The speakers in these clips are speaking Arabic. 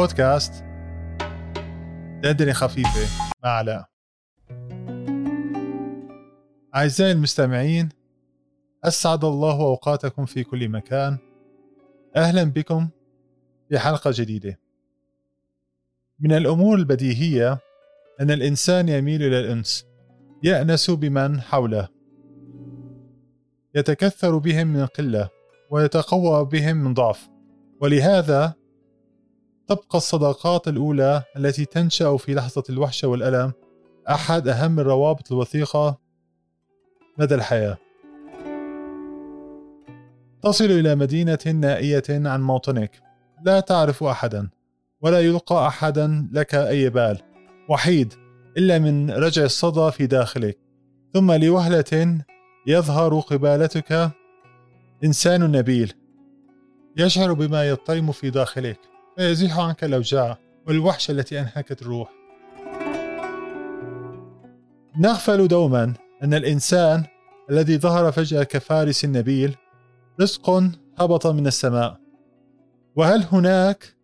بودكاست دندنة خفيفة مع علاء. أعزائي المستمعين، أسعد الله أوقاتكم في كل مكان. أهلا بكم في حلقة جديدة. من الأمور البديهية أن الإنسان يميل إلى الأنس، يأنس بمن حوله، يتكثر بهم من قلة ويتقوى بهم من ضعف، ولهذا تبقى الصداقات الأولى التي تنشأ في لحظة الوحشة والألم أحد أهم الروابط الوثيقة مدى الحياة. تصل إلى مدينة نائية عن موطنك، لا تعرف أحدا ولا يلقى أحدا لك أي بال، وحيد إلا من رجع الصدى في داخلك، ثم لوهلة يظهر قبالتك إنسان نبيل يشعر بما يضطرم في داخلك، فيزيح عنك الأوجاع والوحشة التي أنهكت الروح. نغفل دوما أن الإنسان الذي ظهر فجأة كفارس نبيل رزق هبط من السماء، وهل هناك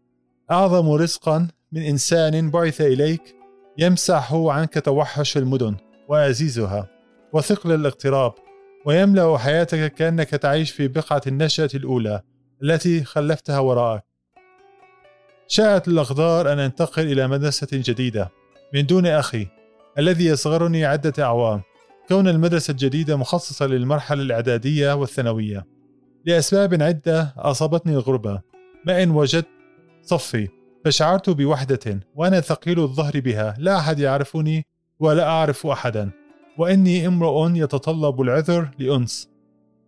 أعظم رزقا من إنسان بعث إليك يمسح عنك توحش المدن وأزيزها وثقل الاغتراب، ويملأ حياتك كأنك تعيش في بقعة النشأة الأولى التي خلفتها وراءك. شاءت الأقدار أن أنتقل إلى مدرسة جديدة من دون أخي الذي يصغرني عدة أعوام، كون المدرسة الجديدة مخصصة للمرحلة الإعدادية والثانوية. لأسباب عدة أصابتني الغربة، ما إن وجدت صفي فشعرت بوحدة وأنا ثقيل الظهر بها، لا أحد يعرفني ولا أعرف أحدا، وإني امرؤ يتطلب العذر لأنس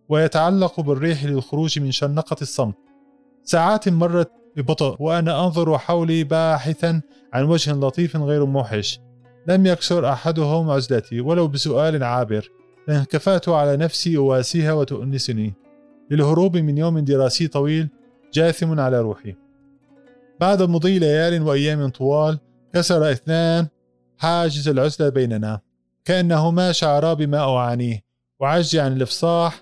ويتعلق بالريح للخروج من شنقة الصمت. ساعات مرت ببطء وأنا أنظر حولي باحثا عن وجه لطيف غير موحش، لم يكسر أحدهم عزلتي ولو بسؤال عابر، فانكفأت على نفسي أواسيها وتؤنسني للهروب من يوم دراسي طويل جاثم على روحي. بعد مضي ليال وأيام طوال كسر اثنان حاجز العزلة بيننا، كأنهما شعرا بما أعانيه وعجزي عن الإفصاح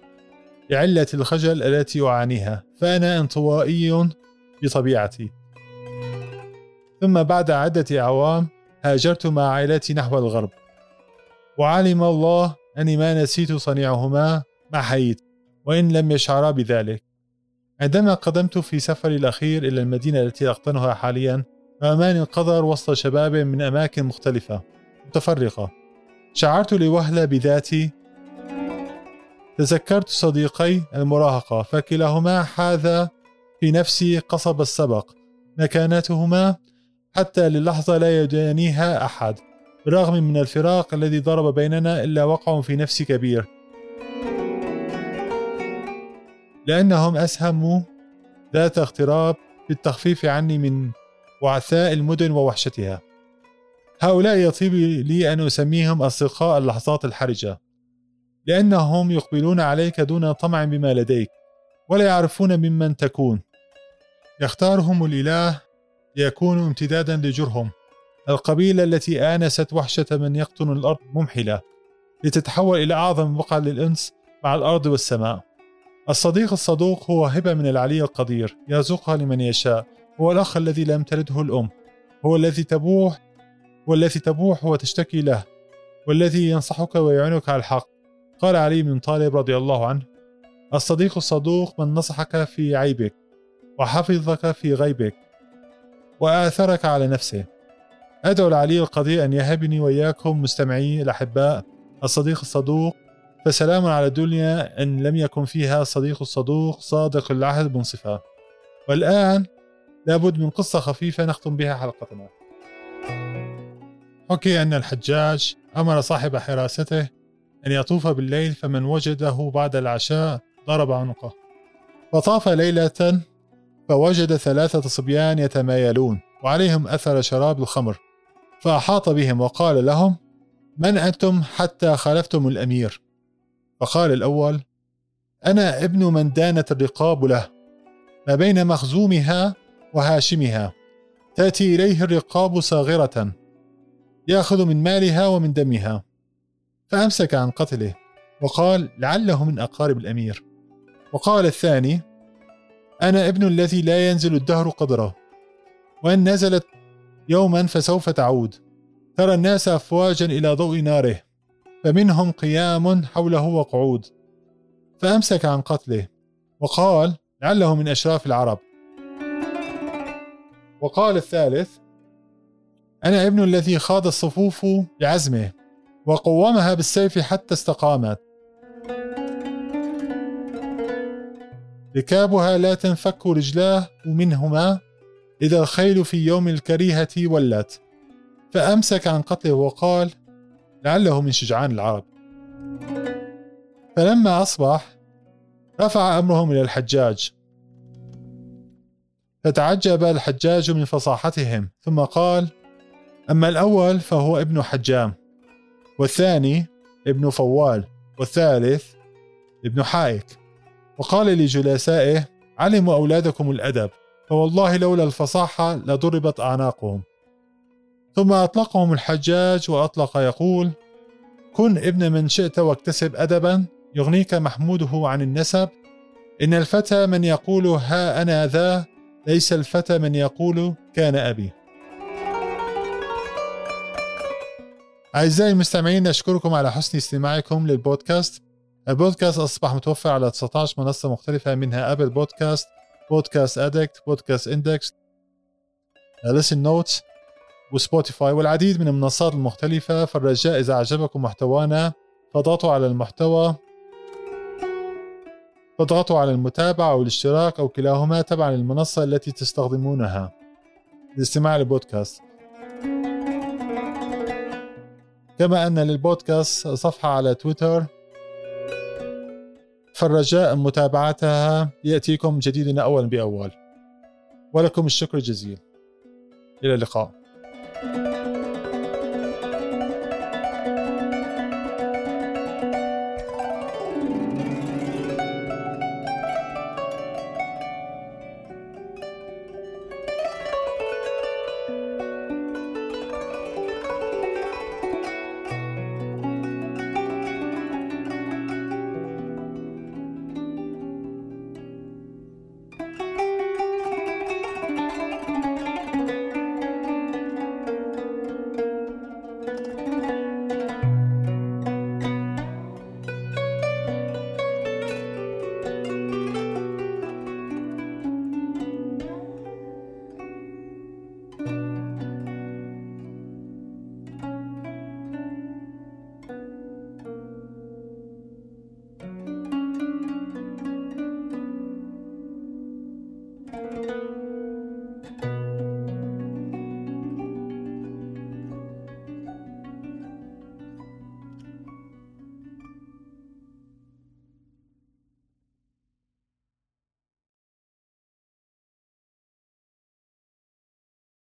لعلة الخجل التي أعانيها، فأنا انطوائي بطبيعتي. ثم بعد عدة أعوام هاجرت مع عائلتي نحو الغرب، وعلم الله أني ما نسيت صنيعهما مع حيد وإن لم يشعرا بذلك. عندما قدمت في سفري الأخير إلى المدينة التي أقطنها حاليا، رماني القدر وسط شباب من أماكن مختلفة متفرقة، شعرت لوهلة بذاتي. تذكرت صديقي المراهقة، فكلاهما حاذا في نفسي قصب السبق مكانتهما حتى للحظة لا يدانيها أحد، بالرغم من الفراق الذي ضرب بيننا إلا وقع في نفسي كبير، لأنهم أسهموا ذات اغتراب بالتخفيف عني من وعثاء المدن ووحشتها. هؤلاء يطيب لي أن أسميهم أصدقاء اللحظات الحرجة، لأنهم يقبلون عليك دون طمع بما لديك ولا يعرفون ممن تكون. يختارهم الإله ليكونوا امتدادا لجرهم، القبيلة التي آنست وحشة من يقطن الأرض ممحلة لتتحول إلى أعظم بقعة للأنس مع الأرض والسماء. الصديق الصدوق هو هبة من العلي القدير يرزقها لمن يشاء، هو الأخ الذي لم تلده الأم، هو الذي تبوح وتشتكي له، والذي ينصحك ويعينك على الحق. قال علي بن طالب رضي الله عنه: الصديق الصدوق من نصحك في عيبك وحفظك في غيبك وآثرك على نفسه. أدعو العلي القدير أن يهبني وإياكم مستمعي الأحباء الصديق الصدوق، فسلام على الدنيا إن لم يكن فيها الصديق الصدوق صادق العهد بانصفاء. والآن لابد من قصة خفيفة نختم بها حلقتنا. حكي أن الحجاج أمر صاحب حراسته أن يطوف بالليل، فمن وجده بعد العشاء ضرب عنقه. فطاف ليلة فوجد 3 صبيان يتمايلون وعليهم أثر شراب الخمر، فأحاط بهم وقال لهم: من أنتم حتى خالفتم الأمير؟ فقال الأول: أنا ابن من دانت الرقاب له ما بين مخزومها وهاشمها، تأتي إليه الرقاب صاغرة يأخذ من مالها ومن دمها. فأمسك عن قتله وقال: لعله من أقارب الأمير. وقال الثاني: أنا ابن الذي لا ينزل الدهر قدره، وإن نزلت يوما فسوف تعود. ترى الناس أفواجا إلى ضوء ناره، فمنهم قيام حوله وقعود. فأمسك عن قتله وقال لعله من أشراف العرب. وقال الثالث: أنا ابن الذي خاض الصفوف بعزمه وقومها بالسيف حتى استقامت، ركابها لا تنفك رجلاه منهما إذا الخيل في يوم الكريهة ولت. فأمسك عن قتله وقال لعله من شجعان العرب. فلما أصبح رفع أمرهم إلى الحجاج، فتعجب الحجاج من فصاحتهم، ثم قال: أما الأول فهو ابن حجام، والثاني ابن فوال، والثالث ابن حائك. وقال لجلسائه: علموا أولادكم الأدب، فوالله لولا الفصاحة لضربت أعناقهم. ثم أطلقهم الحجاج وأطلق يقول: كن ابن من شئت واكتسب أدبا يغنيك محموده عن النسب، إن الفتى من يقول ها أنا ذا، ليس الفتى من يقول كان أبي. أعزائي المستمعين، أشكركم على حسن استماعكم للبودكاست. البودكاست أصبح متوفر على 19 منصة مختلفة، منها أبل بودكاست، بودكاست أدكت، بودكاست إندكس، لسن نوتس، وسبوتيفاي، والعديد من المنصات المختلفة. فالرجاء إذا أعجبكم محتوانا فضغطوا على المحتوى، فضغطوا على المتابعة أو الاشتراك أو كلاهما تبعا للمنصة التي تستخدمونها للاستماع للبودكاست. كما أن للبودكاست صفحة على تويتر، فالرجاء متابعتها، يأتيكم جديدنا أولا بأول. ولكم الشكر الجزيل، إلى اللقاء.